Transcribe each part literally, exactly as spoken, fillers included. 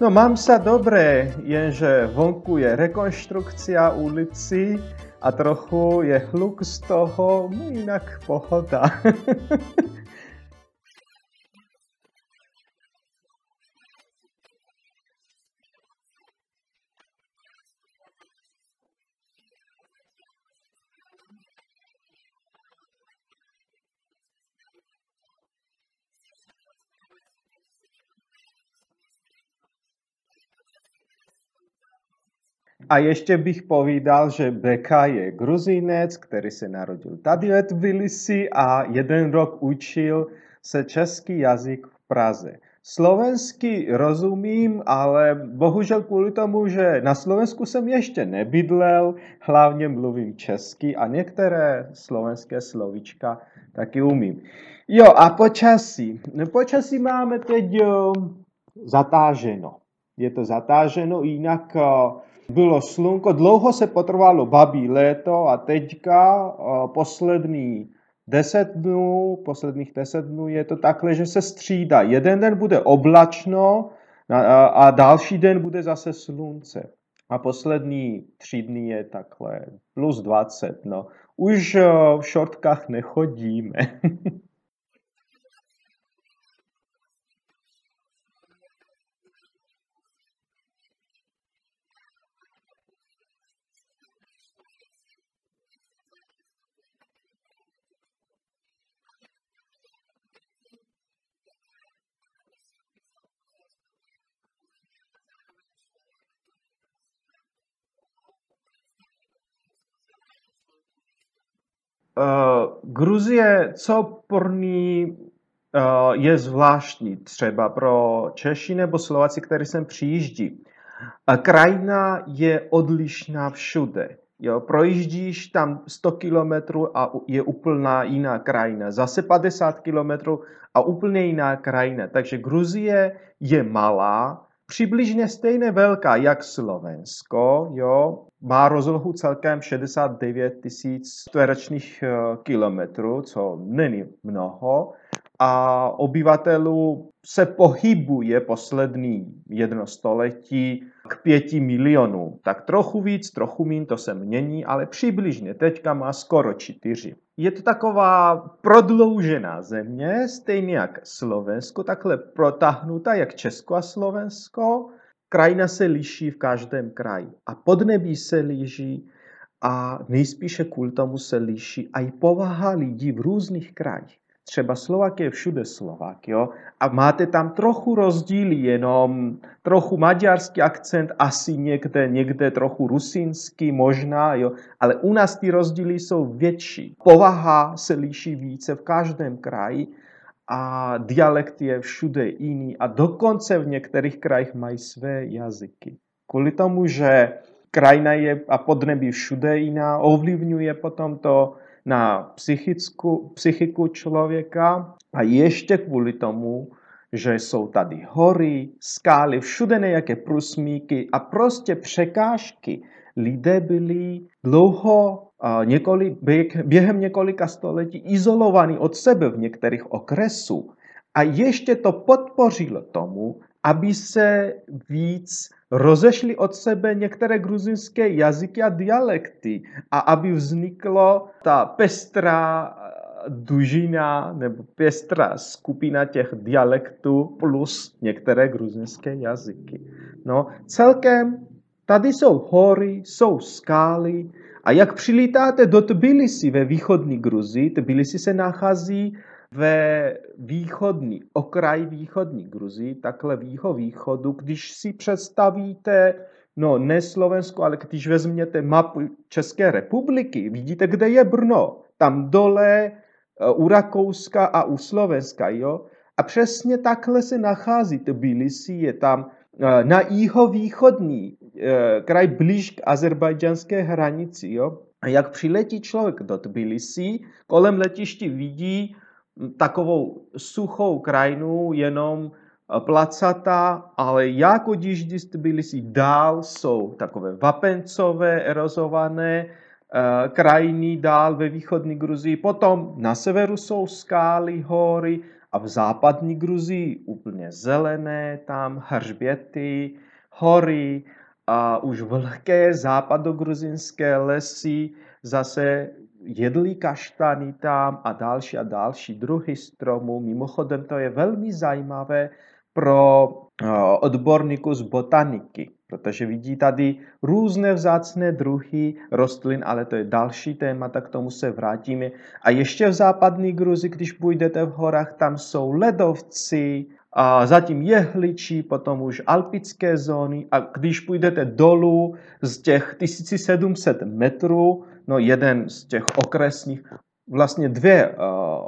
No mám sa dobre, jenže vonku je rekonštrukcia ulici a trochu je hluk z toho, no inak pohoda. A ešte bych povídal, že Beka je Gruzinec, ktorý sa narodil tady v Tbilisi a jeden rok učil sa český jazyk v Praze. Slovensky rozumím, ale bohužel kvôli tomu, že na Slovensku som ešte nebydlel, hlavne mluvím česky a niektoré slovenské slovíčka taky umím. Jo, a počasí. Počasí máme teď jo, zatáženo. Je to zatáženo, inak... Bylo slunko, dlouho se potrvalo babí léto a teďka uh, poslední deset dnů, posledních deset dnů je to takhle, že se střídá. Jeden den bude oblačno a, a, a další den bude zase slunce. A poslední tři dny je takhle plus dvacet, no. Už uh, v šortkách nechodíme. Uh, Gruzie, co porní uh, je zvláštní třeba pro Češi nebo Slováci, kteří sem přijíždí. Uh, krajina je odlišná všude. Jo, projíždíš tam sto kilometrů a je úplná jiná krajina. Zase padesát kilometrů a úplně jiná krajina. Takže Gruzie je malá, přibližně stejně velká jak Slovensko, jo. Má rozlohu celkem šedesát devět tisíc čtverečních kilometrů, co není mnoho. A obyvatelů se pohybuje poslední jedno století k pěti milionům. Tak trochu víc, trochu míň, to se mění, ale přibližně teďka má skoro čtyři. Je to taková prodloužená země, stejně jak Slovensko, takhle protáhnutá jak Česko a Slovensko. Krajina se liší v každém kraji a podnebí se liší a nejspíše kvůli tomu se liší a i povaha lidí v různých krajích. Třeba Slovák je všude Slovák, jo? A máte tam trochu rozdíly, jenom trochu maďarský akcent, asi někde, někde trochu rusínský možná, jo? Ale u nás ty rozdíly jsou větší. Povaha se liší více v každém kraji. A dialekt je všude jiný a dokonce v některých krajích mají své jazyky. Kvůli tomu, že krajina je a podnebí všude jiná, ovlivňuje potom to na psychickou, psychiku člověka a ještě kvůli tomu, že jsou tady hory, skály, všude nějaké průsmíky a prostě překážky. Lidé byli dlouho Několik, během několika století izolovaný od sebe v některých okresů. A ještě to podpořilo tomu, aby se víc rozešli od sebe některé gruzinské jazyky a dialekty a aby vzniklo ta pestrá dužina nebo pestrá skupina těch dialektů plus některé gruzinské jazyky. No, celkem tady jsou hory, jsou skály. A jak přilítáte do Tbilisi ve východní Gruzii, Tbilisi se nachází ve východní okraji východní Gruzii, takhle výho-východu, když si představíte, no ne Slovensko, ale když vezměte mapu České republiky, vidíte, kde je Brno, tam dole u Rakouska a u Slovenska, jo? A přesně takhle se nachází Tbilisi, je tam na jihovýchodní kraj blíž k azerbajdžanské hranici. Jo? A jak přiletí člověk do Tbilisi, kolem letišti vidí takovou suchou krajinu, jenom placata, ale jak odjíždí z Tbilisi dál, jsou takové vapencové, erozované krajiny dál ve východní Gruzii. Potom na severu jsou skály, hory A v západní Gruzii úplně zelené, tam hřběty, hory a už vlhké západogruzínské lesy, zase jedlí kaštany tam a další a další druhy stromů. Mimochodem to je velmi zajímavé pro odborníku z botaniky, protože vidí tady různé vzácné druhy rostlin, ale to je další téma, tak k tomu se vrátíme. A ještě v západní Gruzi, když půjdete v horách, tam jsou ledovci, a zatím jehličí, potom už alpické zóny. A když půjdete dolů z těch tisíc sedm set metrů, no jeden z těch okresních, vlastně dvě uh,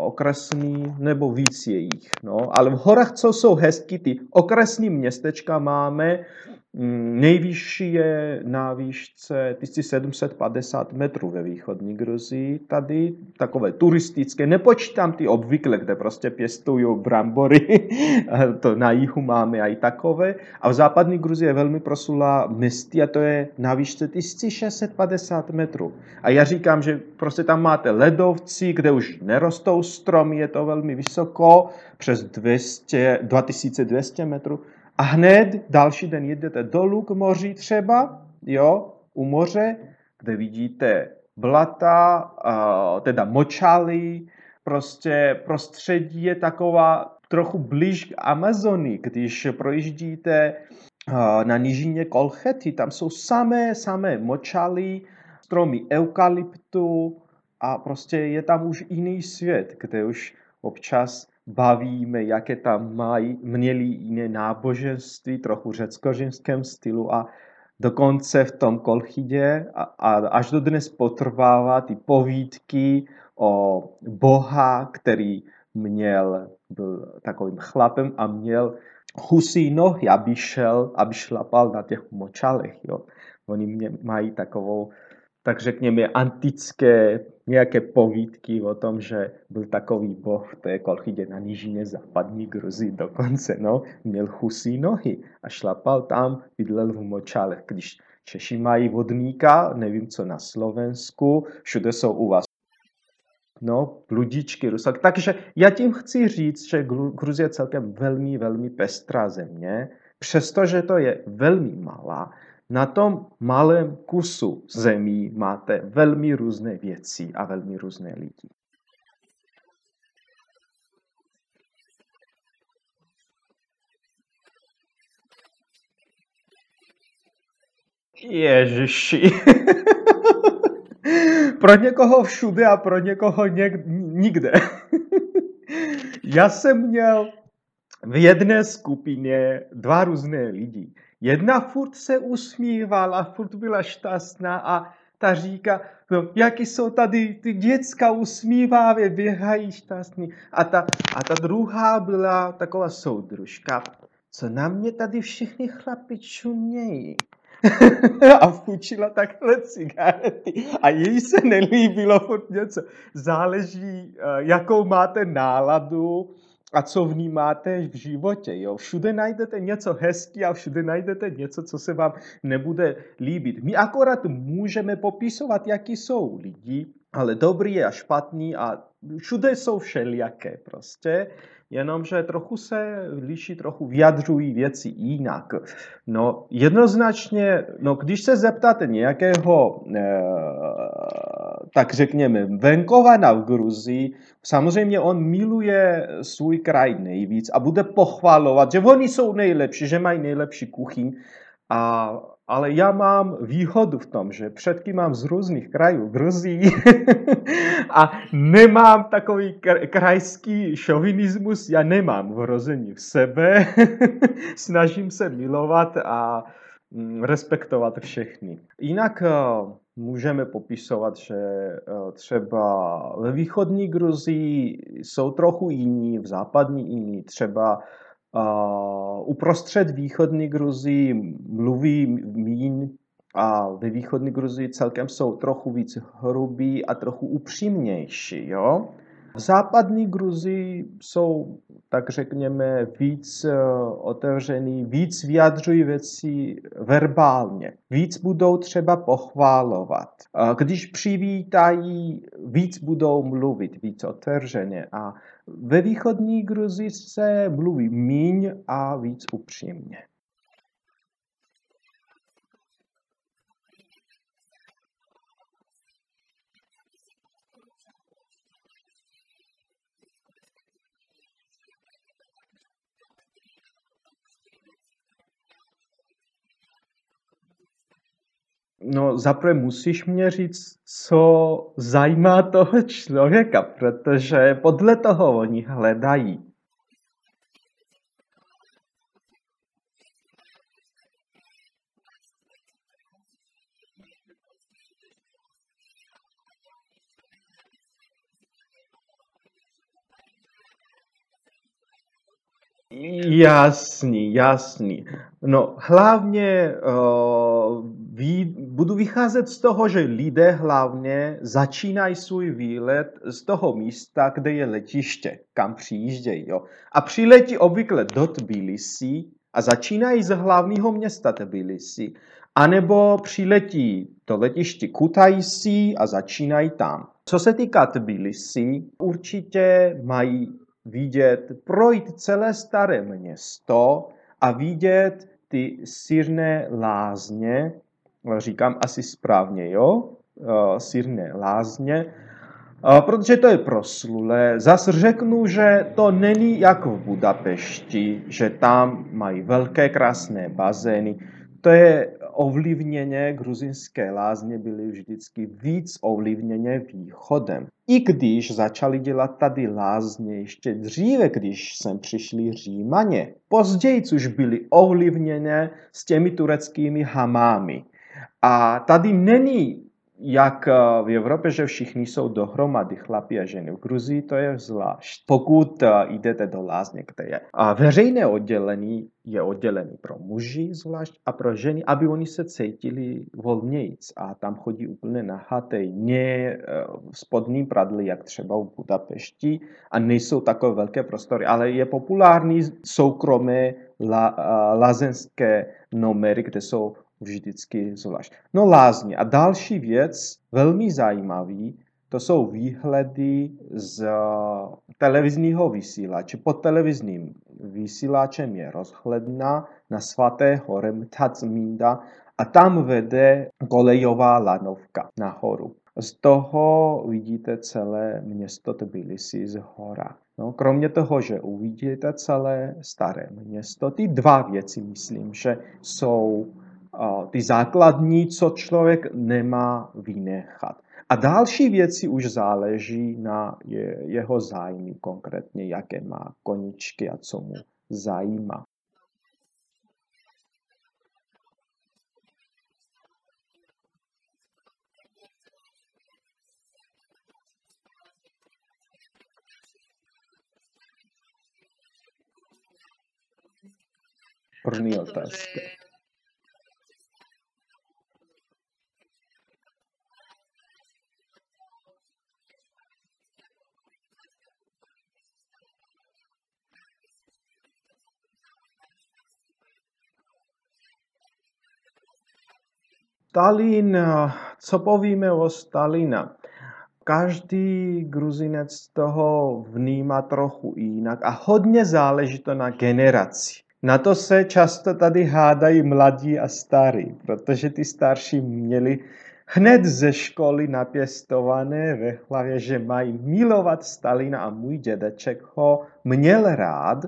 okresní nebo víc je jich. No. Ale v horách, co jsou hezky, ty okresní městečka máme, mm, nejvyšší je na výšce tisíc sedm set padesát metrů ve východní Gruzii, tady takové turistické, nepočítám ty obvykle, kde prostě pěstují brambory, to na jihu máme i takové. A v západní Gruzii je velmi proslulá městí a to je na výšce tisíc šest set padesát metrů. A já říkám, že prostě tam máte ledovci, kde už nerostou stromy, je to velmi vysoko, přes dva tisíce dvě stě metrů. A hned další den jedete dolů k moři třeba, jo, u moře, kde vidíte blata, teda močaly, prostě prostředí je taková trochu blíž k Amazonii, když projíždíte na nížině Kolchety, tam jsou samé, samé močaly, stromy eukalyptu a prostě je tam už jiný svět, kde už občas bavíme, jaké tam mají, měli jiné náboženství, trochu řecko-římském stylu a dokonce v tom Kolchidě a, a až do dnes potrvává ty povídky o boha, který měl, byl takovým chlapem a měl husí nohy, aby šel, aby šlapal na těch močalech. Jo. Oni mě mají takovou, tak řekněme, antické nějaké povídky o tom, že byl takový boh v té Kolchidě na nížině západní Gruzii dokonce, no, měl husí nohy a šlapal tam, bydlel v močalech. Když Češi mají vodníka, nevím co na Slovensku, všude jsou u vás, no, bludičky, rusak. Takže já tím chci říct, že Gruzie je celkem velmi, velmi pestrá země, přestože to je velmi malá. Na tom malém kusu zemí máte velmi různé věci a velmi různé lidi. Ježiši. Pro někoho všude a pro někoho něk- nikde. Já jsem měl v jedné skupině dva různé lidi. Jedna furt se usmívala, furt byla šťastná a ta říká, no, jaký jsou tady ty děcka usmívavé, běhají šťastní. A ta, a ta druhá byla taková soudružka, co na mě tady všichni chlapi čumějí. A fučila takhle cigarety a jej se nelíbilo furt něco. Záleží, jakou máte náladu a co vnímáte v životě, jo? Všude najdete něco hezký a všude najdete něco, co se vám nebude líbit. My akorát můžeme popisovat, jaký jsou lidi, ale dobrý a špatný a všude jsou všelijaké prostě, jenomže trochu se liší, trochu vyjadřují věci jinak. No jednoznačně, no když se zeptáte nějakého, eh, tak řekněme, venkovana v Gruzii, samozřejmě on miluje svůj kraj nejvíc a bude pochvalovat, že oni jsou nejlepší, že mají nejlepší kuchyň. A, ale já mám výhodu v tom, že předky mám z různých krajů Gruzii a nemám takový krajský šovinismus, já nemám vrození v sebe, snažím se milovat a respektovat všechny. Jinak můžeme popisovat, že třeba ve východní Gruzii jsou trochu jiní, v západní jiní, třeba Uh, uprostřed východní Gruzii mluví míň a ve východní Gruzii celkem jsou trochu víc hrubí a trochu upřímnější. Jo? V západní Gruzii jsou, tak řekněme, víc uh, otevřený, víc vyjadřují věci verbálně, víc budou třeba pochválovat. Uh, když přivítají víc budou mluvit, víc otevřeně. A ve východní Gruzii se mluví míň a víc upřímně. No, zaprvé musíš mě říct, co zajímá toho člověka, protože podle toho oni hledají. Jasný, jasný. No, hlavně uh, vý, budu vycházet z toho, že lidé hlavně začínají svůj výlet z toho místa, kde je letiště, kam přijíždějí. Jo. A přiletí obvykle do Tbilisi a začínají z hlavního města Tbilisi. A nebo přiletí do letiště Kutaisi a začínají tam. Co se týká Tbilisi, určitě mají vidět, projít celé staré město a vidět ty syrné lázně, říkám asi správně, jo, syrné lázně, protože to je proslulé. Zas řeknu, že to není jak v Budapešti, že tam mají velké krásné bazény. To je ovlivněně, gruzinské lázně byly vždycky víc ovlivněně východem. I když začali dělat tady lázně ještě dříve, když sem přišli Římaně, později už byly ovlivněné s těmi tureckými hamámy. A tady není, jak v Evropě, že všichni jsou dohromady, chlapi a ženy. V Gruzii to je zvlášť, pokud jdete do lázně, kde je. A veřejné oddělení je oddělené pro muži zvlášť a pro ženy, aby oni se cítili volnějíc. A tam chodí úplně nahatej, ne spodní pradly, jak třeba v Budapešti. A nejsou takové velké prostory, ale je populární soukromé la, lázeňské nomery, kde jsou vždycky zvlášť. No lázně. A další věc, velmi zajímavý, to jsou výhledy z televizního vysílače. Pod televizním vysílačem je rozhledna na svaté hoře Mtatsminda a tam vede kolejová lanovka nahoru. Z toho vidíte celé město Tbilisi z hora. No, kromě toho, že uvidíte celé staré město, ty dva věci myslím, že jsou ty základní, co člověk nemá vynechat. A další věci už záleží na jeho zájmy, konkrétně jaké má koníčky a co mu zajímá. První otázka. Stalin, co povíme o Stalina? Každý Gruzinec toho vnímá trochu jinak a hodně záleží to na generaci. Na to se často tady hádají mladí a starí, protože ty starší měli hned ze školy napěstované ve hlavě, že mají milovat Stalina a můj dědeček ho měl rád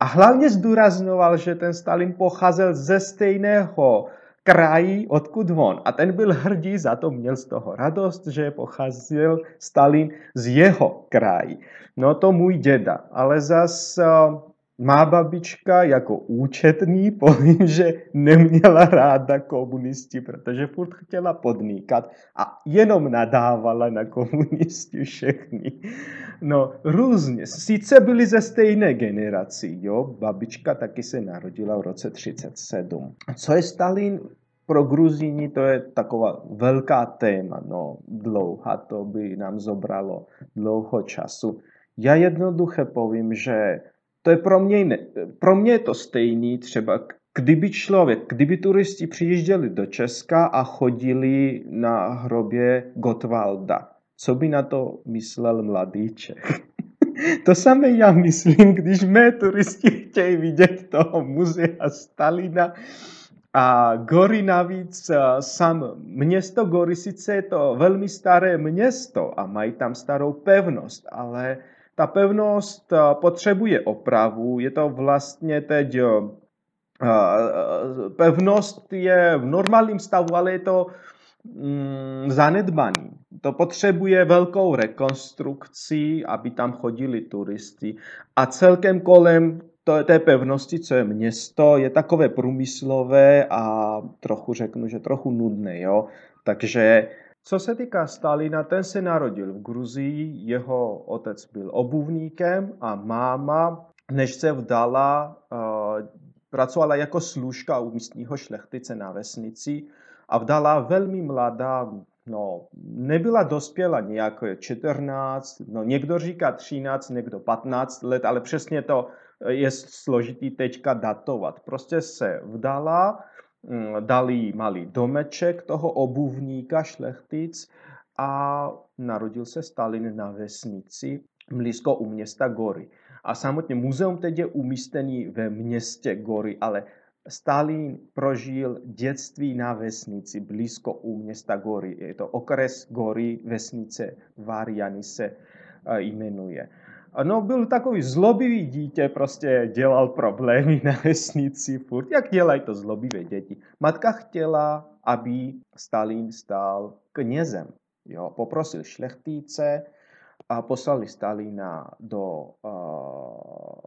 a hlavně zdůrazňoval, že ten Stalin pocházel ze stejného kraji, odkud on. A ten byl hrdý, za to měl z toho radost, že pocházel Stalin z jeho kraji. No to můj děda. Ale zas uh, má babička jako účetní, povím, že neměla ráda komunisti, protože furt chtěla podnikat a jenom nadávala na komunisti všechny. No různě. Sice byli ze stejné generaci, jo. Babička taky se narodila v roce třicet sedm. Co je Stalin pro Gruzíni, to je taková velká téma, no dlouhá, to by nám zobralo dlouho času. Já jednoduché povím, že to je pro mě, ne, pro mě je to stejný, třeba kdyby člověk, kdyby turisti přijížděli do Česka a chodili na hrobě Gottwalda, Co by na to myslel mladý Čech? To samé já myslím, když mé turisti chtějí vidět toho muzea Stalina a Gory navíc. Sam město Gorisice je to velmi staré město a mají tam starou pevnost, ale ta pevnost potřebuje opravu. Je to vlastně teď... Pevnost je v normálním stavu, ale je to mm, zanedbaný. To potřebuje velkou rekonstrukci, aby tam chodili turisti. A celkem kolem to, té pevnosti, co je město, je takové průmyslové a trochu řeknu, že trochu nudné. Jo? Takže co se týká Stalina, ten se narodil v Gruzii, jeho otec byl obuvníkem a máma, než se vdala, uh, pracovala jako služka u místního šlechtice na vesnici a vdala velmi mladá, no, nebyla dospěla nějak čtrnáct, no, někdo říká třináct, někdo patnáct let, ale přesně to je složitý teďka datovat. Prostě se vdala, dali malý domeček toho obuvníka šlechtic a narodil se Stalin na vesnici blízko u města Gory. A samotně muzeum teď je umístěný ve městě Gory, ale Stalin prožil dětství na vesnici blízko u města Gory. Je to okres Gory, vesnice Varianise jmenuje. No, byl takový zlobivý dítě, prostě dělal problémy na vesnici furt. Jak dělají to zlobivé děti? Matka chtěla, aby Stalin stál knězem. Jo, poprosil šlechtice a poslali Stalina do uh,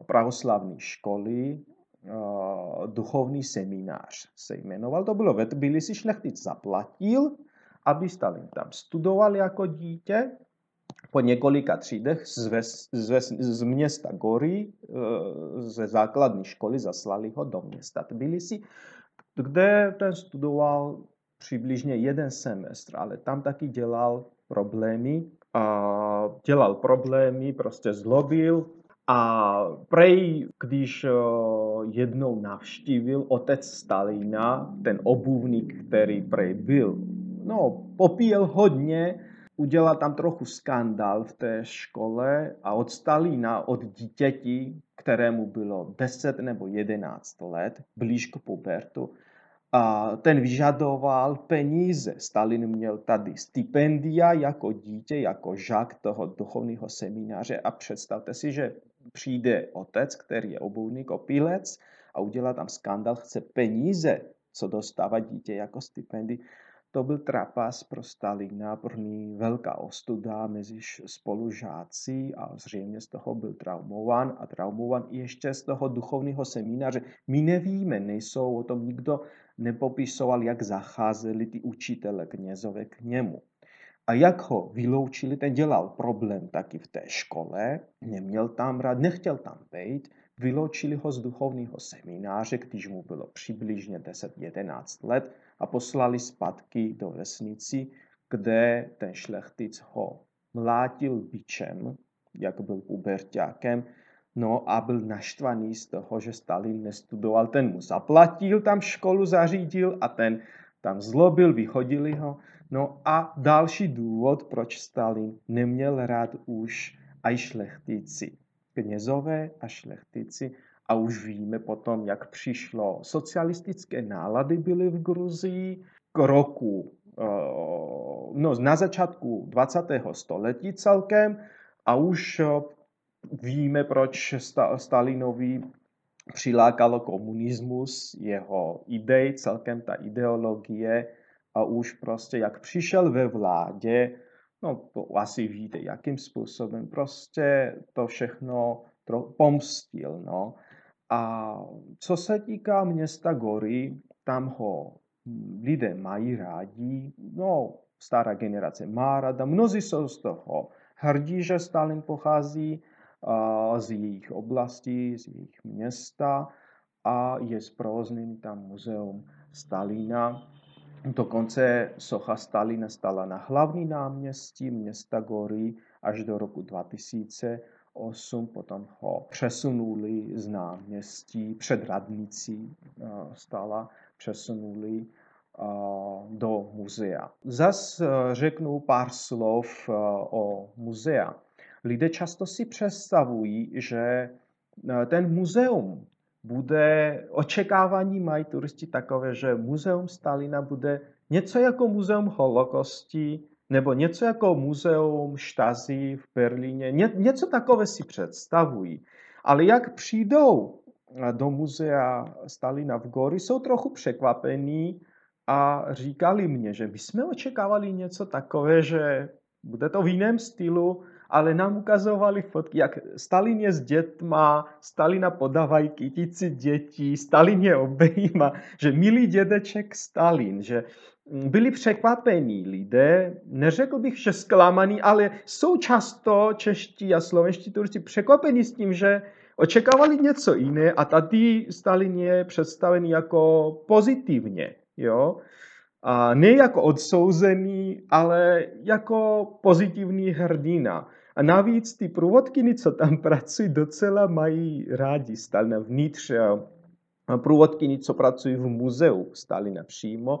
pravoslavní školy. Uh, duchovní seminář se jmenoval. To bylo ve Tbilisi, šlechtic zaplatil, aby Stalin tam studoval jako dítě. Po několika třídech z, ves, z, ves, z města Gory, uh, ze základní školy, zaslali ho do města Tbilisi, kde ten studoval přibližně jeden semestr, ale tam taky dělal problémy, uh, dělal problémy, prostě zlobil. A prej, když jednou navštívil otec Stalina, ten obuvník, který prej byl, no, popíjel hodně, udělal tam trochu skandál v té škole a od Stalina, od dítěti, kterému bylo deset nebo jedenáct let, blíž k pubertu, a ten vyžadoval peníze. Stalin měl tady stipendia jako dítě, jako žák toho duchovního semináře a představte si, že přijde otec, který je obuvník, opilec a udělá tam skandál, chce peníze, co dostává dítě jako stipendy. To byl trapas pro Stalina, první velká ostuda mezi spolužáci a zřejmě z toho byl traumován a traumován ještě z toho duchovního semináře. My nevíme, nejsou o tom, nikdo nepopisoval, jak zacházeli ty učitele knězové k němu. A jak ho vyloučili, ten dělal problém taky v té škole, neměl tam rád, nechtěl tam být, vyloučili ho z duchovního semináře, když mu bylo přibližně deset jedenáct let a poslali zpátky do vesnici, kde ten šlechtic ho mlátil bičem, jak byl puberťákem, no a byl naštvaný z toho, že Stalin nestudoval. Ten mu zaplatil, tam školu zařídil a ten tam zlobil, vyhodili ho. No a další důvod, proč Stalin neměl rád už aj šlechtici. Knězové a šlechtici. A už víme potom, jak přišlo. Socialistické nálady byly v Gruzii k roku, no, na začátku dvacátého století celkem. A už víme, proč Stalinovi přilákalo komunismus, jeho idej, celkem ta ideologie. A už prostě, jak přišel ve vládě, no to asi víte, jakým způsobem. Prostě to všechno pomstil, no. A co se týká města Gory, tam ho lidé mají rádi, no, stará generace má ráda, mnozí jsou z toho hrdí, že Stalin pochází uh, z jejich oblasti, z jejich města a je zprovozněn tam muzeum Stalina. Dokonce socha Stalina stala na hlavní náměstí města Gory až do roku dva tisíce osm, potom ho přesunuli z náměstí, před radnicí stala, přesunuli do muzea. Zas řeknu pár slov o muzea. Lidé často si představují, že ten muzeum bude, očekávání mají turisti takové, že muzeum Stalina bude něco jako muzeum holokosti, nebo něco jako muzeum Stasi v Berlíně. Ně, něco takové si představují. Ale jak přijdou do muzea Stalina v Gory, jsou trochu překvapení a říkali mě, že my jsme očekávali něco takové, že bude to v jiném stylu, ale nám ukazovali fotky, jak Stalin je s dětma, Stalina podávají kytici dětí, Stalin je obejma, že milý dědeček Stalin, že byli překvapení lidé, neřekl bych, že zklamaný, ale jsou často čeští a slovenští turisti překvapení s tím, že očekávali něco jiné a tady Stalin je představený jako pozitivně, jo? A ne jako odsouzený, ale jako pozitivní hrdina. A navíc ty průvodkyny, co tam pracují, docela mají rádi Stalina vnitř. Průvodkyny, co pracují v muzeu Stalina přímo,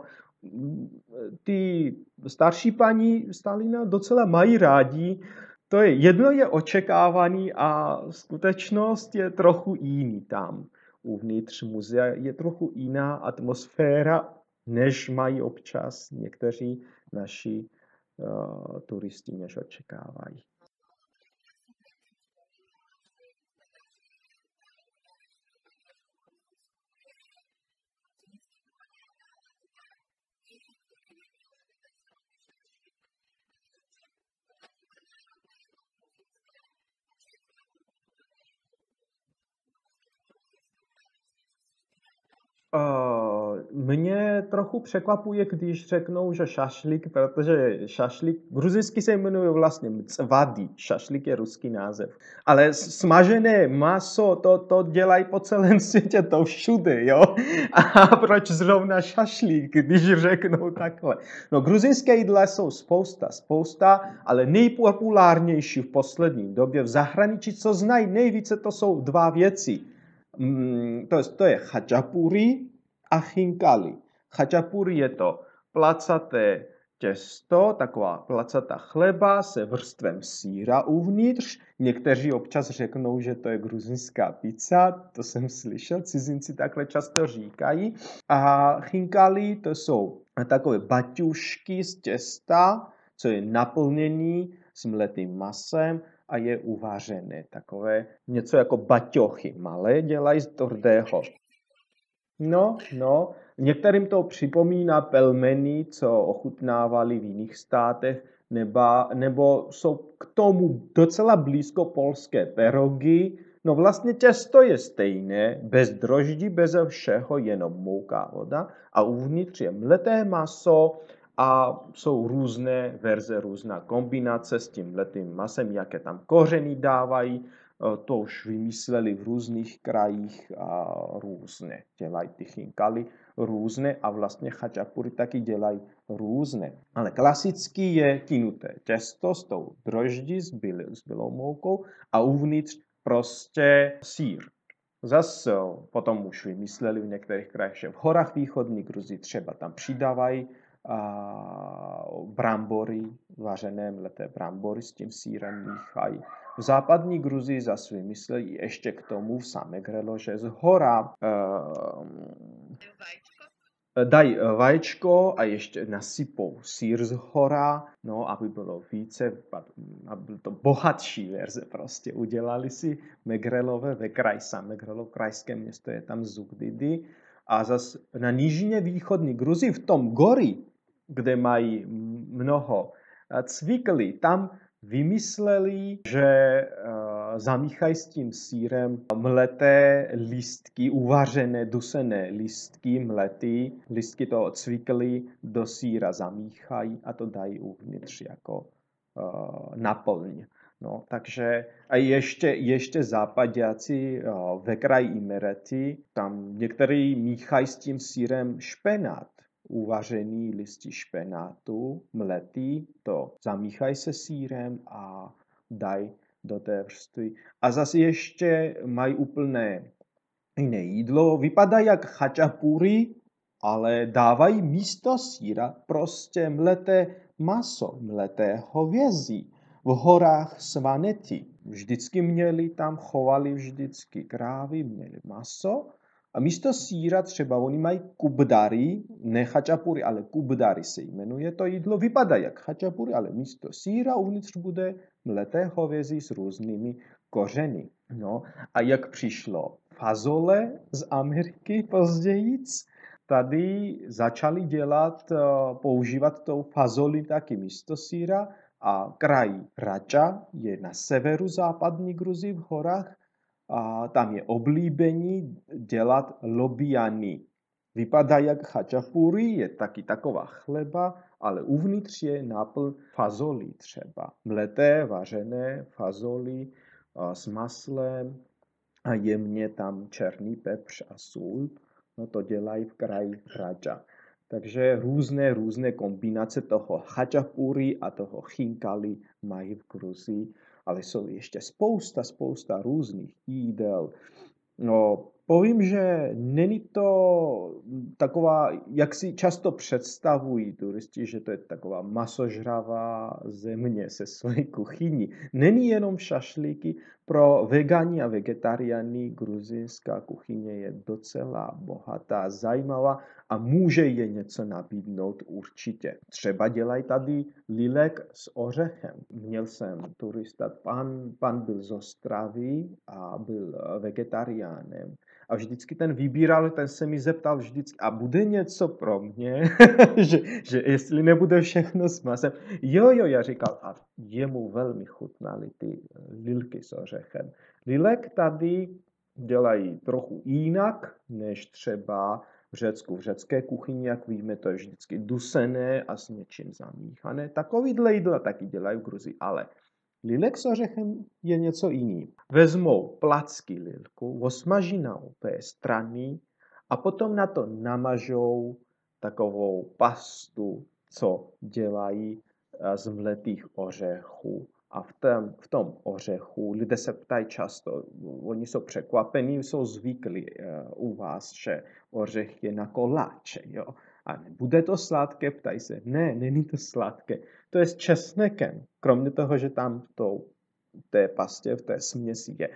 ty starší paní Stalina docela mají rádi. To je, jedno je očekávání a skutečnost je trochu jiný tam. Uvnitř muzea je trochu jiná atmosféra, než mají občas někteří naši uh, turisti, než očekávají. Mě trochu překvapuje, když řeknou, že šašlik, protože šašlik, gruzínsky se jmenuje vlastně mcvadi, šašlik je ruský název. Ale smažené maso, to, to dělají po celém světě, to všude, jo? A proč zrovna šašlik, když řeknou takhle? No, gruzínské jídla jsou spousta, spousta, ale nejpopulárnější v poslední době v zahraničí, co znají nejvíce, to jsou dva věci. To je, to je chačapuri a chinkali. Chačapuri je to placaté těsto, taková placatá chleba se vrstvem síra uvnitř. Někteří občas řeknou, že to je gruzinská pizza, to jsem slyšel, cizinci takhle často říkají. A chinkali to jsou takové baťušky z těsta, co je naplněný s mletým masem a je uvařené. Takové něco jako baťochy malé dělají z tvrdého. No, no, některým to připomíná pelmeny, co ochutnávali v jiných státech, neba, nebo jsou k tomu docela blízko polské perogy. No vlastně těsto je stejné, bez droždí, bez všeho, jenom mouka, voda a uvnitř je mleté maso a jsou různé verze, různá kombinace s tím mletým masem, jaké tam kořeny dávají. To už vymysleli v různých krajích a různé. Dělají ty chinkali různé a vlastně chačapuri taky dělají různé. Ale klasický je kynuté těsto s tou droždí, s bílou moukou a uvnitř prostě sýr. Zase potom už vymysleli v některých krajích, že v horách východní Gruzii třeba tam přidávají a brambory, vařené mleté brambory s tím sýrem míchají. V západní Gruzii zase vymysleli ještě k tomu v Samegrelo, že zhora eh, dají vajíčko a ještě nasypou sýr zhora, no, aby bylo více, aby bylo to bohatší verze prostě. Udělali si Megrelové ve kraji Samegrelo, krajské město je tam Zugdidi. A zase na nížině východní Gruzii, v tom Gory, kde mají mnoho cvikly, tam vymysleli, že uh, zamíchají s tím sýrem mleté lístky, uvařené, dusené lístky, mlety, lístky toho cvikly do sýra zamíchají a to dají uvnitř jako uh, naplň. No, takže a ještě, ještě západěci ve kraji Imereti, tam některý míchají s tím sýrem špenát, uvařený listy špenátu, mletý, to zamíchají se sýrem a dají do té vrstvy. A zase ještě mají úplné jiné jídlo, vypadá jak chačapuri, ale dávají místo síra prostě mleté maso, mleté hovězí. V horách Svaneti vždycky měli, tam chovali vždycky krávy, měli maso. A místo síra třeba oni mají kubdari, ne chačapuri, ale kubdari se jmenuje to jídlo. Vypadá jak chačapuri, ale místo síra uvnitř bude mleté hovězí s různými kořeny. No, a jak přišlo fazole z Ameriky později, tady začali dělat, používat tou fazoli taky místo síra. A kraj Rača je na severu západní Gruzii v horách. A tam je oblíbení dělat lobiany. Vypadá jak chačapuri, je taky taková chleba, ale uvnitř je náplň fazolí třeba. Mleté, vařené fazolí s maslem a jemně tam černý pepř a sůl. No to dělají v kraji Rača. Takže různé, různé kombinace toho chačapuri a toho chinkali mají v Gruzii. Ale jsou ještě spousta, spousta různých jídel. No, povím, že není to taková, jak si často představují turisti, že to je taková masožravá země se svojí kuchyní. Není jenom šašlíky, pro vegani a vegetariány gruzinská kuchyně je docela bohatá, zajímavá a může je něco nabídnout určitě. Třeba dělají tady lilek s ořechem. Měl jsem turista, pan, pan byl z Ostravy a byl vegetariánem. A vždycky ten vybíral, ten se mi zeptal vždycky, a bude něco pro mě, že, že jestli nebude všechno s masem. Jo, jo, já říkal, a jemu velmi chutnaly ty lilky s ořechem. Lilek tady dělají trochu jinak, než třeba v Řecku. V řecké kuchyni, jak víme, to je vždycky dusené a s něčím zamíchané. Takovýhle jídla taky dělají v Gruzii, ale lilek s ořechem je něco jiný. Vezmou placky lilku, osmaží na obě strany a potom na to namažou takovou pastu, co dělají z mletých ořechů. A v tom, v tom ořechu, lidé se ptají často, oni jsou překvapení, jsou zvyklí u vás, že ořech je na koláče, jo. A bude to sladké, ptají se, ne, není to sladké, to je s česnekem, kromě toho, že tam v tou, té pastě, v té směsi je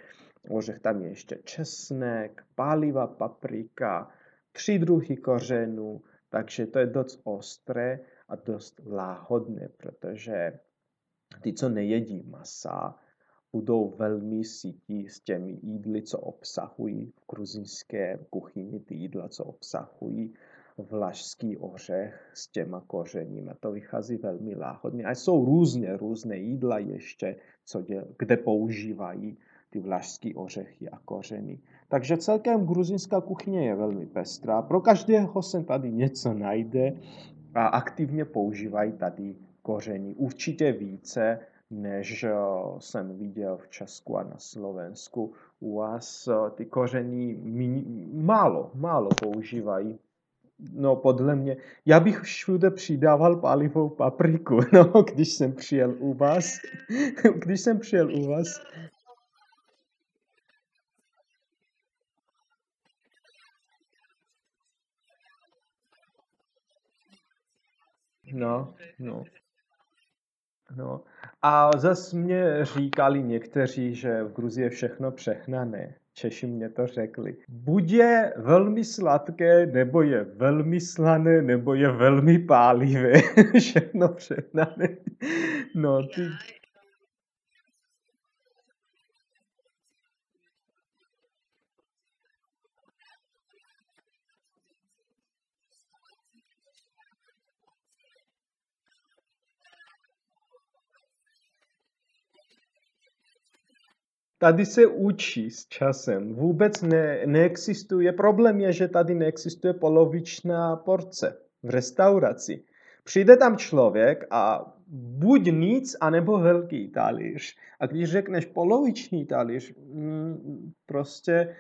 ořech, tam je ještě česnek, páliva, paprika, tři druhy kořenů, takže to je dost ostré a dost láhodné, protože ty, co nejedí masa, budou velmi sytí s těmi jídly, co obsahují v gruzinské kuchyni, ty jídla, co obsahují vlašský ořech s těma kořeníma. To vychází velmi láhodně. A jsou různé, různé jídla ještě, co děl, kde používají ty vlašský ořechy a kořeny. Takže celkem gruzinská kuchyně je velmi pestrá. Pro každého se tady něco najde a aktivně používají tady koření. Určitě více, než jsem viděl v Česku a na Slovensku. U vás ty koření málo, málo používají. No podle mě, já bych všude přidával pálivou papriku, no, když jsem přijel u vás, když jsem přijel u vás. No, no. No. A zase mě říkali někteří, že v Gruzii je všechno přehnané. Češi mě to řekli. Buď je velmi sladké, nebo je velmi slané, nebo je velmi pálivé. Všechno přehnané. No, ty... Tady se učí s časem. Vůbec ne, neexistuje. Problém je, že tady neexistuje polovičná porce v restauraci. Přijde tam člověk a buď nic, anebo velký talíř. A když řekneš poloviční talíř, mm, prostě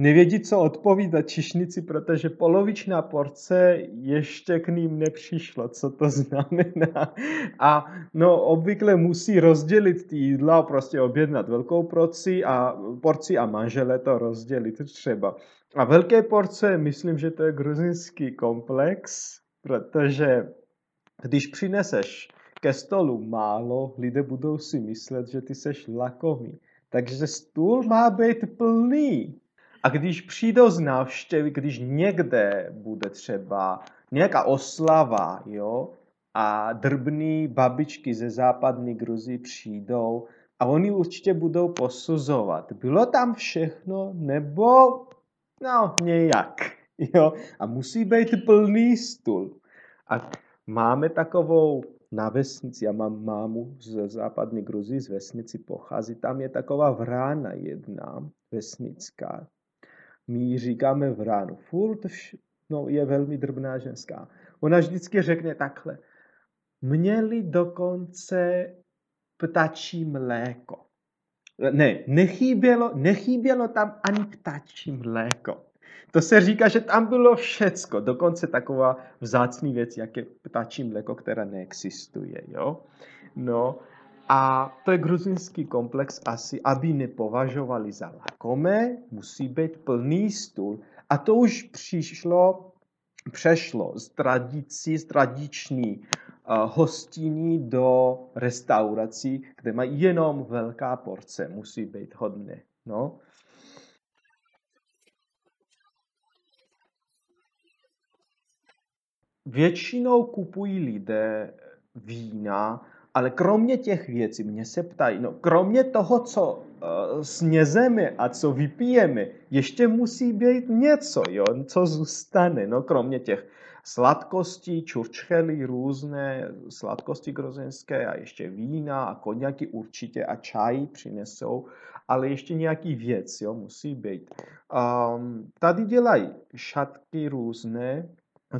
nevědí, co odpovídat čišnici, protože polovičná porce ještě k ním nepřišlo, co to znamená. A no, obvykle musí rozdělit ty jídla, prostě objednat velkou porci a, porci a manželé to rozdělit třeba. A velké porce, myslím, že to je gruzinský komplex, protože když přineseš ke stolu málo, lidé budou si myslet, že ty seš lakomý. Takže stůl má být plný. A když přijdou z návštěvy, když někde bude třeba nějaká oslava, jo, a drbní babičky ze západní Gruzie přijdou a oni určitě budou posuzovat. Bylo tam všechno nebo no nějak, jo. A musí být plný stůl. A máme takovou na vesnici, já mám mámu z západní Gruzie, z vesnici pochází, tam je taková vrána jedna vesnická. My jí říkáme vránu. Furt no, je velmi drbná ženská. Ona vždycky řekne takhle. Měli dokonce ptačí mléko. Ne, nechybělo, nechybělo tam ani ptačí mléko. To se říká, že tam bylo všecko. Dokonce taková vzácný věc, jak je ptačí mléko, která neexistuje. Jo? No, a to je gruzinský komplex asi, aby nepovažovali za lakomé, musí být plný stůl. A to už přišlo, přešlo z tradicí, z tradiční hostiní do restaurací, kde mají jenom velká porce, musí být hodně. No. Většinou kupují lidé vína, ale kromě těch věcí, mě se ptají, no kromě toho, co uh, snězeme a co vypijeme, ještě musí být něco, jo, co zůstane, no kromě těch sladkostí, čurčchely, různé sladkosti gruzinské a ještě vína a koňaky určitě a čaj přinesou, ale ještě nějaký věc, jo, musí být. Um, tady dělají šatky různé,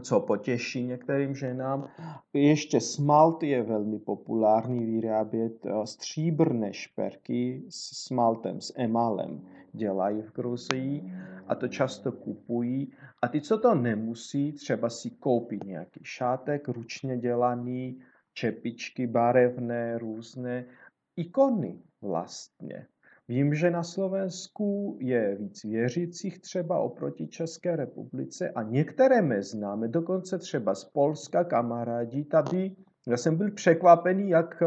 co potěší některým ženám. Ještě smalt je velmi populární vyrábět. Stříbrné šperky s smaltem, s emalem dělají v Gruzii a to často kupují. A ty, co to nemusí, třeba si koupí nějaký šátek, ručně dělaný, čepičky barevné, různé, ikony vlastně. Vím, že na Slovensku je víc věřících třeba oproti České republice a některé mé známe, dokonce třeba z Polska kamarádi tady. Já jsem byl překvapený, jak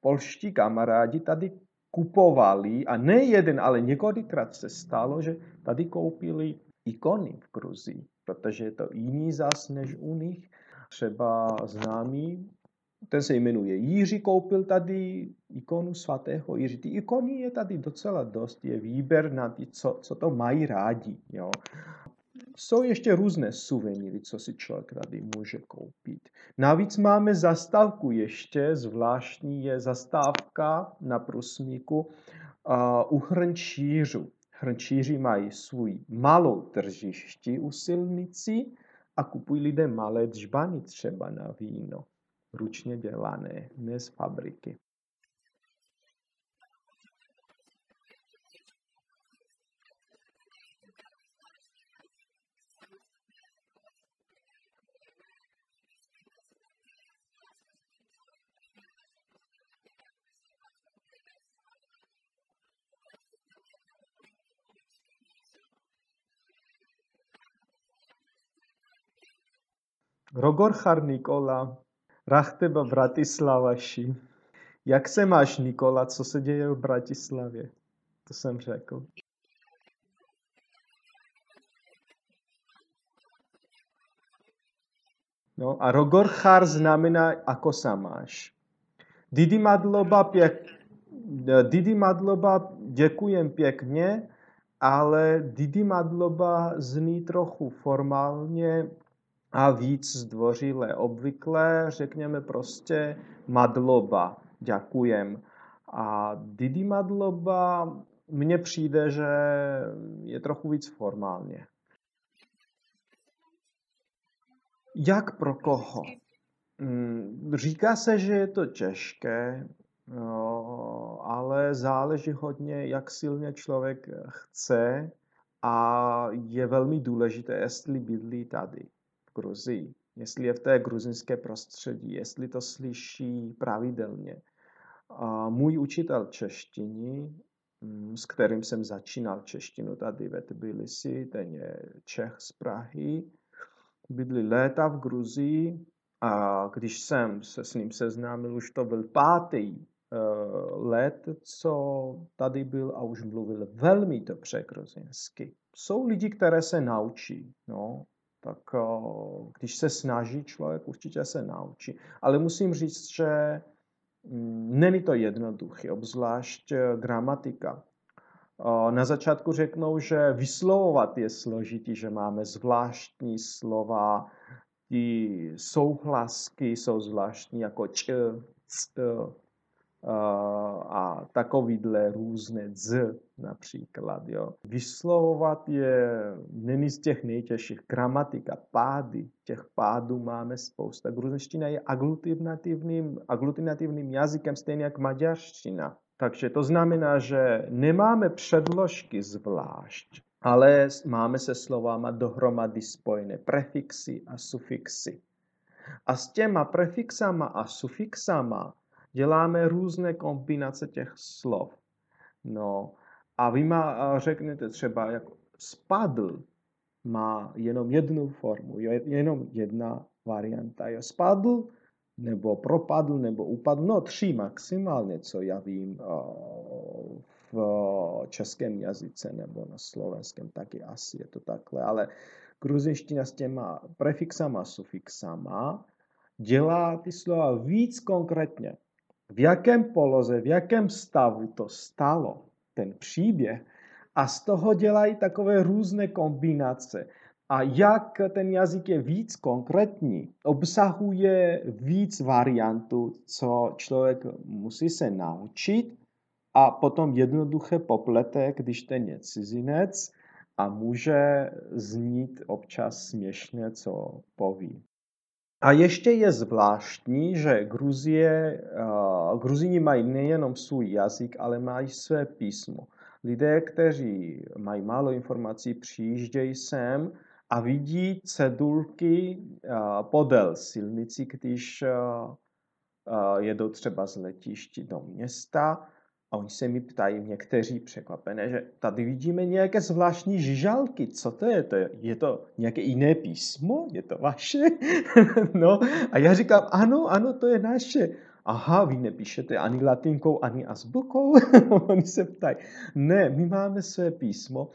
polští kamarádi tady kupovali a ne jeden, ale několikrát se stalo, že tady koupili ikony v Gruzii, protože je to jiný zas než u nich. Třeba známí, ten se jmenuje Jiří, koupil tady ikonu svatého Jiří. Ty ikony je tady docela dost, je výběr na ty, co, co to mají rádi. Jo. Jsou ještě různé suveníry, co si člověk tady může koupit. Navíc máme zastávku ještě, zvláštní je zastávka na Prusníku uh, u hrnčířů. Hrnčíři mají svůj malou tržišti u silnici a kupují lidé malé džbany třeba na víno. Ručně dělané, ne z fabriky. Rogorchar Nikola, Rachteba Bratislavaši. Jak se máš, Nikola, co se děje v Bratislavě? To jsem řekl. No a Rogorchar znamená, ako sa máš. Didi Madloba, pěk... Didi Madloba, děkujem pěkně, ale Didi Madloba zní trochu formálně a víc zdvořile. Obvykle řekněme prostě madloba, děkujem. A Didi Madloba, mně přijde, že je trochu víc formálně. Jak pro koho? Říká se, že je to těžké, no, ale záleží hodně, jak silně člověk chce a je velmi důležité, jestli bydlí tady. Gruzii, jestli je v té gruzinské prostředí, jestli to slyší pravidelně. A můj učitel češtiny s kterým jsem začínal češtinu tady ve Tbilisi, ten je Čech z Prahy. Bydlí léta v Gruzii a když jsem se s ním seznámil, už to byl pátý uh, let, co tady byl a už mluvil velmi dobře gruzinsky. Jsou lidi, které se naučí, no, tak uh, když se snaží člověk, určitě se naučí. Ale musím říct, že není to jednoduché, obzvlášť gramatika. Na začátku řeknou, že vyslovovat je složitý, že máme zvláštní slova, ty souhlasky jsou zvláštní, jako č, c, a takovýhle různé z například. Jo. Vyslovovat je není z těch nejtěžších. Gramatika, pády, těch pádů máme spousta. Gruzinština je aglutinativním, aglutinativním jazykem, stejně jak maďarština. Takže to znamená, že nemáme předložky zvlášť, ale máme se slovama dohromady spojené prefixy a sufixy. A s těma prefixama a sufixama děláme různé kombinace těch slov. No, a vy má, řeknete třeba, jako spadl má jenom jednu formu, jenom jedna varianta. Jo, spadl, nebo propadl, nebo upadl, no tři maximálně, co já vím v českém jazyce nebo na slovenském, taky asi je to takhle, ale gruzinština s těma prefixama, sufixama dělá ty slova víc konkrétně. V jakém poloze, v jakém stavu to stalo, ten příběh, a z toho dělají takové různé kombinace. A jak ten jazyk je víc konkrétní, obsahuje víc variantů, co člověk musí se naučit, a potom jednoduché poplete, když ten je cizinec a může znít občas směšně, co poví. A ještě je zvláštní, že Gruzie, uh, Gruzini mají nejenom svůj jazyk, ale mají své písmo. Lidé, kteří mají málo informací, přijíždějí sem a vidí cedulky uh, podél silnici, když uh, uh, jedou třeba z letišti do města. A oni se mi ptají, někteří překvapené, že tady vidíme nějaké zvláštní žižalky. Co to je? To je, je to nějaké jiné písmo? Je to vaše? No, a já říkám, ano, ano, to je naše. Aha, vy nepíšete ani latinkou, ani azbukou? Oni se ptají. Ne, my máme své písmo.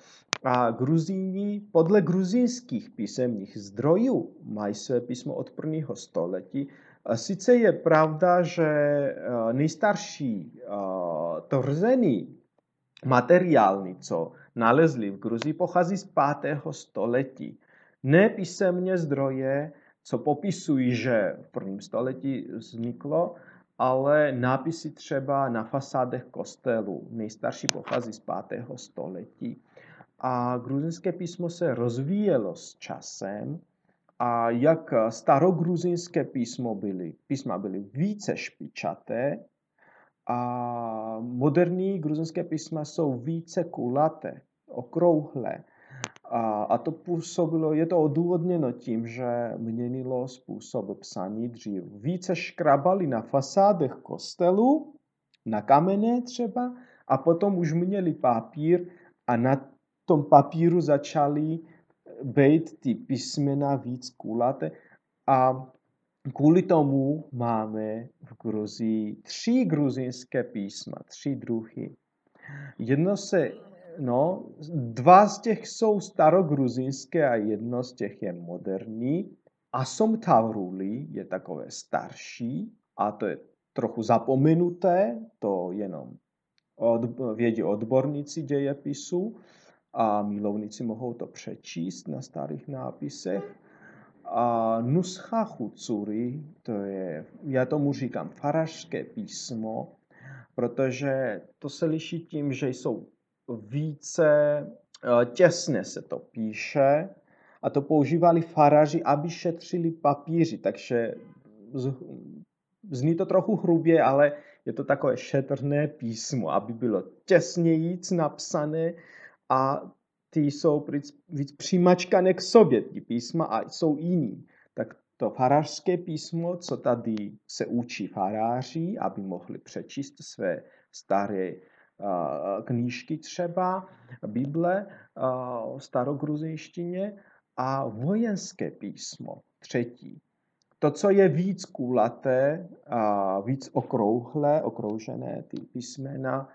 A Gruzíni podle gruzínských písemních zdrojů mají své písmo od prvního století. Sice je pravda, že nejstarší tvrzený materiální, co nalezli v Gruzii, pochází z pátého století. Nepísemné zdroje, co popisují, že v prvním století vzniklo, ale nápisy třeba na fasádech kostelů. Nejstarší pochází z pátého století. A gruzinské písmo se rozvíjelo s časem. A jak starogruzinské písmo byly, písma byly více špičaté, a moderní gruzinské písma jsou více kulaté, okrouhlé. A, a to působilo, je to odůvodněno tím, že měnilo způsob psaní dřív. Více škrabali na fasádech kostelů, na kamene třeba, a potom už měli papír a na tom papíru začali být ty písmena víc kulaté, a kvůli tomu máme v Gruzii tři gruzinské písma, tři druhy. Jedno se, no, dva z těch jsou starogruzinské a jedno z těch je moderní. A som tavruli je takové starší a to je trochu zapomenuté, to jenom od, vědí odborníci dějepisu. A milovníci mohou to přečíst na starých nápisech. A nuscha chucuri, to je, já tomu říkám, faražské písmo, protože to se liší tím, že jsou více těsně se to píše, a to používali faraži, aby šetřili papíři, takže zní to trochu hrubě, ale je to takové šetrné písmo, aby bylo těsnějíc napsané, a ty jsou víc přimačkané k sobě, ty písma, a jsou jiní. Tak to farářské písmo, co tady se učí faráři, aby mohli přečíst své staré knížky třeba, Bible v starogruzejštině a vojenské písmo, třetí. To, co je víc kulaté, víc okrouhlé, okroužené ty písmena,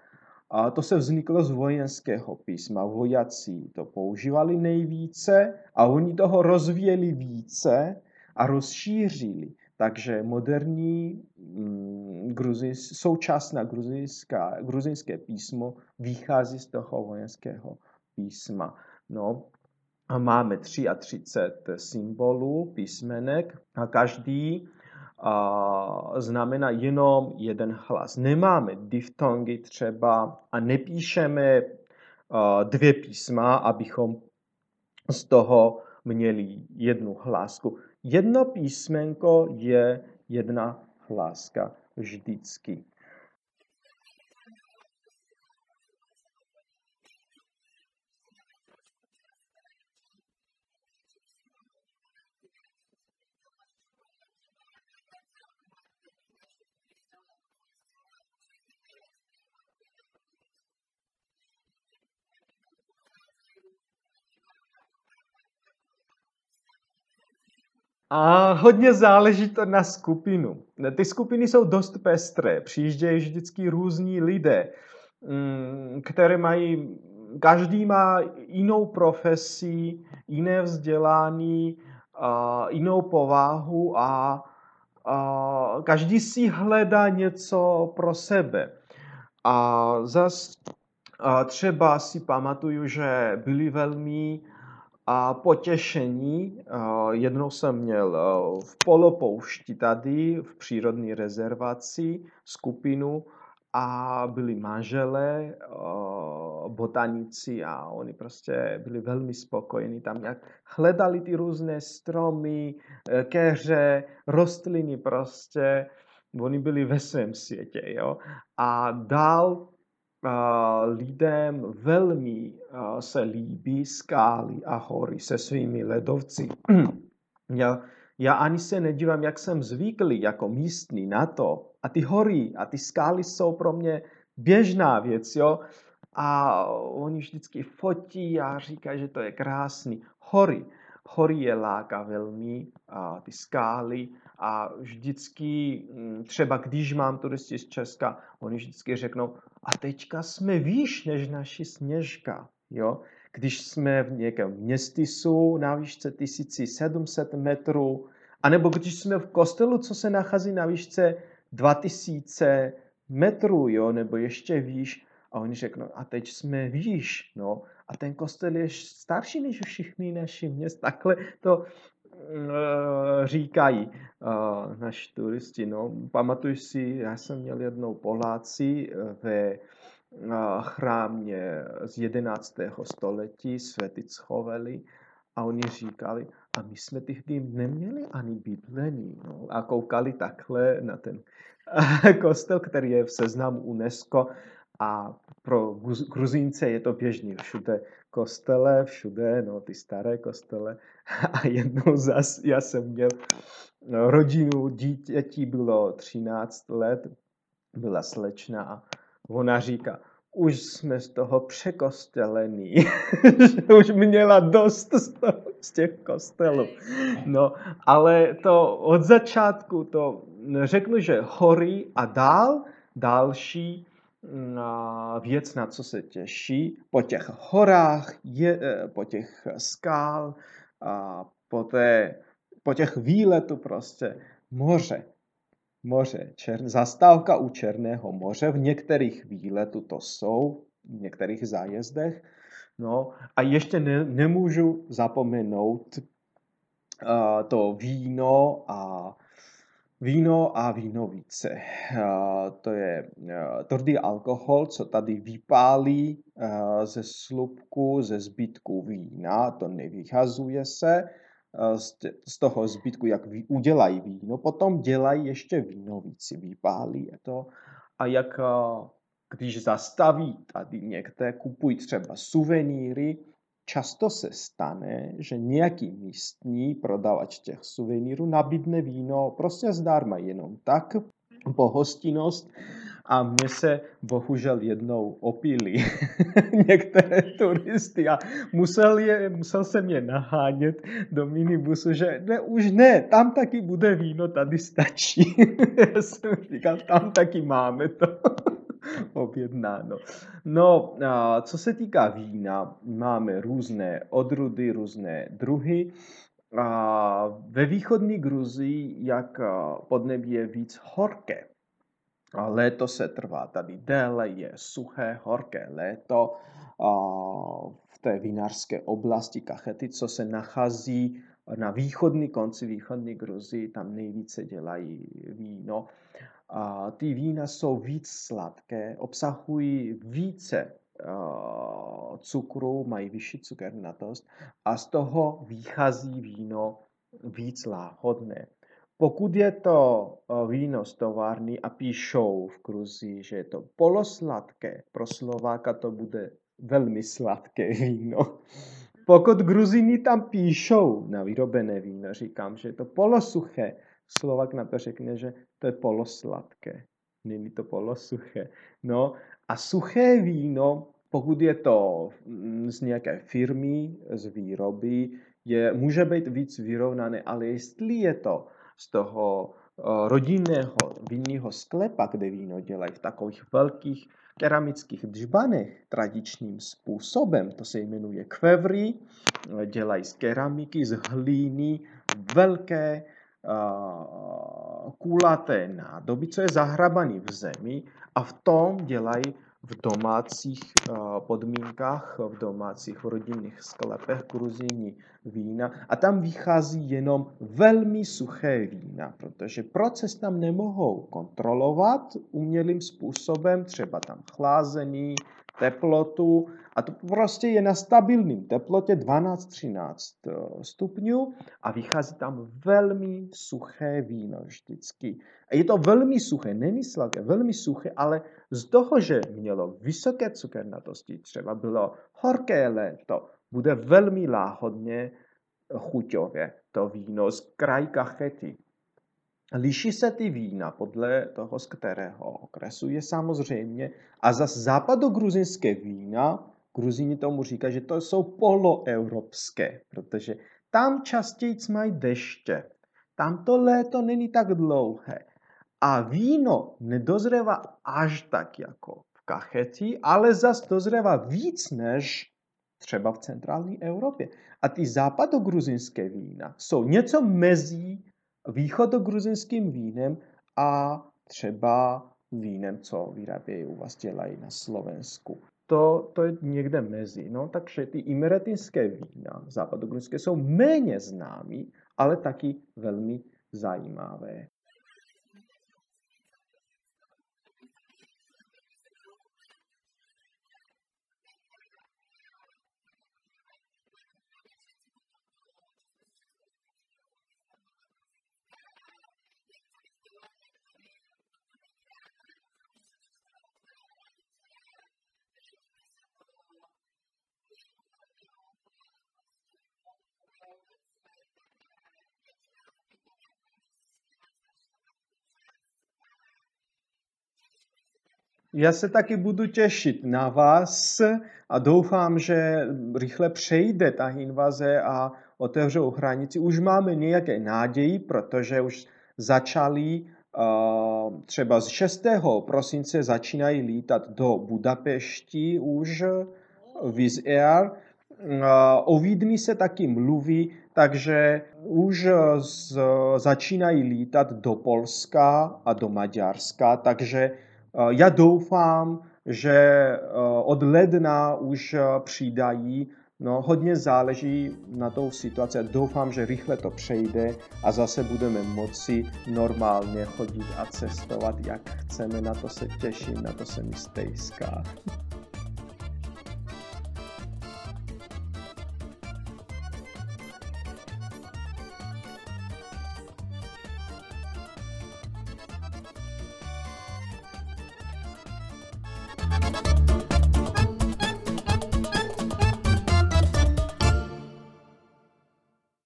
to se vzniklo z vojenského písma. Vojaci to používali nejvíce a oni toho rozvíjeli více a rozšířili. Takže moderní gruzins, současná gruzinská, gruzinské písmo vychází z toho vojenského písma. No, a máme třicet tři symbolů, písmenek a každý a, znamená jenom jeden hlas. Nemáme diftongy třeba a nepíšeme a, dvě písma, abychom z toho měli jednu hlásku. Jedno písmenko je jedna hláska vždycky. A hodně záleží to na skupinu. Ty skupiny jsou dost pestré. Přijíždějí vždycky různí lidé, které mají, každý má jinou profesi, jiné vzdělání, jinou povahu a každý si hledá něco pro sebe. A zas třeba si pamatuju, že byli velmi a potěšení. Jednou jsem měl v polopoušti tady, v přírodní rezervaci, skupinu a byli manželé, botanici a oni prostě byli velmi spokojení tam, jak hledali ty různé stromy, keře, rostliny prostě. Oni byli ve svém světě, jo. A dál lidem velmi se líbí skály a hory se svými ledovci. já, já ani se nedívám, jak jsem zvyklý jako místní na to. A ty hory a ty skály jsou pro mě běžná věc, jo. A oni vždycky fotí a říkají, že to je krásný. Hory. Hory je láká velmi, a ty skály. A vždycky, třeba když mám turisty z Česka, oni vždycky řeknou, a teďka jsme výš než naši Sněžka. Jo? Když jsme v nějakém městysu na výšce tisíc sedm set metrů, anebo když jsme v kostelu, co se nachází na výšce dva tisíce metrů, jo? Nebo ještě výš. A oni řeknou, a teď jsme výš. No? A ten kostel je starší než všichni naši měst. Takhle to říkají uh, naši turisti. No, pamatuju si, já jsem měl jednou Poláci ve uh, chrámě z jedenáctého století, svätí schovali a oni říkali, a my jsme tehdy neměli ani bydlení. No, a koukali takhle na ten kostel, který je v seznamu UNESCO a pro Gruzínce je to běžný. Všude kostele, všude, no ty staré kostele. A jednou zas, já jsem měl rodinu, dítěti bylo třináct let, byla slečna a ona říká, už jsme z toho překostelení, už měla dost z, toho, z těch kostelů. No, ale to od začátku, to řeknu, že hory a dál, další věc, na co se těší, po těch horách, je, po těch skál, a po, té, po těch výletů prostě moře. Moře. Čer, zastávka u Černého moře. V některých výletů to jsou, v některých zájezdech. No, a ještě ne, nemůžu zapomenout uh, to víno a víno a vínovice. Uh, to je uh, tvrdý alkohol, co tady vypálí uh, ze slupku, ze zbytku vína. To nevyhazuje se uh, z, t- z toho zbytku, jak vy- udělají víno. Potom dělají ještě vínovici, vypálí je to. A jak uh, když zastaví tady někde, kupují třeba suvenýry, často se stane, že nějaký místní prodavač těch suvenýrů nabídne víno prostě zdarma, jenom tak, pohostinnost, A mne se bohužel jednou opíli některé turisty a musel, je, musel jsem je nahánět do minibusu, že ne, už ne, tam taky bude víno, tady stačí. Já jsem říkal, tam taky máme to objednáno. No, a co se týká vína, máme různé odrudy, různé druhy. A ve východní Gruzii, jak podnebí je víc horké, a léto se trvá tady déle, je suché, horké léto. A v té vinařské oblasti Kachety, co se nachází na východní konci východní Gruzii, tam nejvíce dělají víno. A ty vína jsou víc sladké, obsahují více uh, cukru, mají vyšší cukernatost a z toho vychází víno víc láhodné. Pokud je to víno z továrny a píšou v Gruzii, že je to polosladké, pro Slováka to bude velmi sladké víno. Pokud Gruzini tam píšou na vyrobené víno, říkám, že je to polosuché, Slovák na to řekne, že to je polosladké. Není to polosuché. No a suché víno, pokud je to z nějaké firmy, z výroby, je, může být víc vyrovnané, ale jestli je to z toho rodinného vinného sklepa, kde víno dělají v takových velkých keramických džbanech tradičním způsobem, to se jmenuje kvevry, dělají z keramiky, z hlíny, velké kulaté nádoby, co je zahrabaný v zemi a v tom dělají v domácích podmínkách, v domácích v rodinných sklepech Gruzíni vína a tam vychází jenom velmi suché vína, protože proces tam nemohou kontrolovat umělým způsobem, třeba tam chlázení, teplotu a to prostě je na stabilním teplotě dvanáct až třináct stupňů a vychází tam velmi suché víno vždycky. Je to velmi suché, není sladké, velmi suché, ale z toho, že mělo vysoké cukernatosti, třeba bylo horké léto, bude velmi láhodně chuťově to víno z kraje Kachety. Liší se ty vína podle toho, z kterého okresu je samozřejmě. A zase západogruzinské vína, Gruzíni tomu říká, že to jsou poloevropské, protože tam častěji mají deště. Tam to léto není tak dlouhé. A víno nedozrevá až tak jako v Kacheti, ale zase dozrevá víc než třeba v centrální Evropě. A ty západogruzinské vína jsou něco mezi východogruzinským vínem a třeba vínem, co vyrábějí u vás dělají na Slovensku. To, to je někde mezi. No, takže ty imeretinské vína západogruzinské jsou méně známí, ale taky velmi zajímavé. Já se taky budu těšit na vás a doufám, že rychle přejde ta invaze a otevřou hranici. Už máme nějaké naději, protože už začali, třeba z šestého prosince začínají lítat do Budapešti už Wizz Air. O Vídni se taky mluví, takže už z, začínají lítat do Polska a do Maďarska, takže já doufám, že od ledna už přidají, no hodně záleží na tou situaci a doufám, že rychle to přejde a zase budeme moci normálně chodit a cestovat, jak chceme, na to se těším, na to se mi stejská.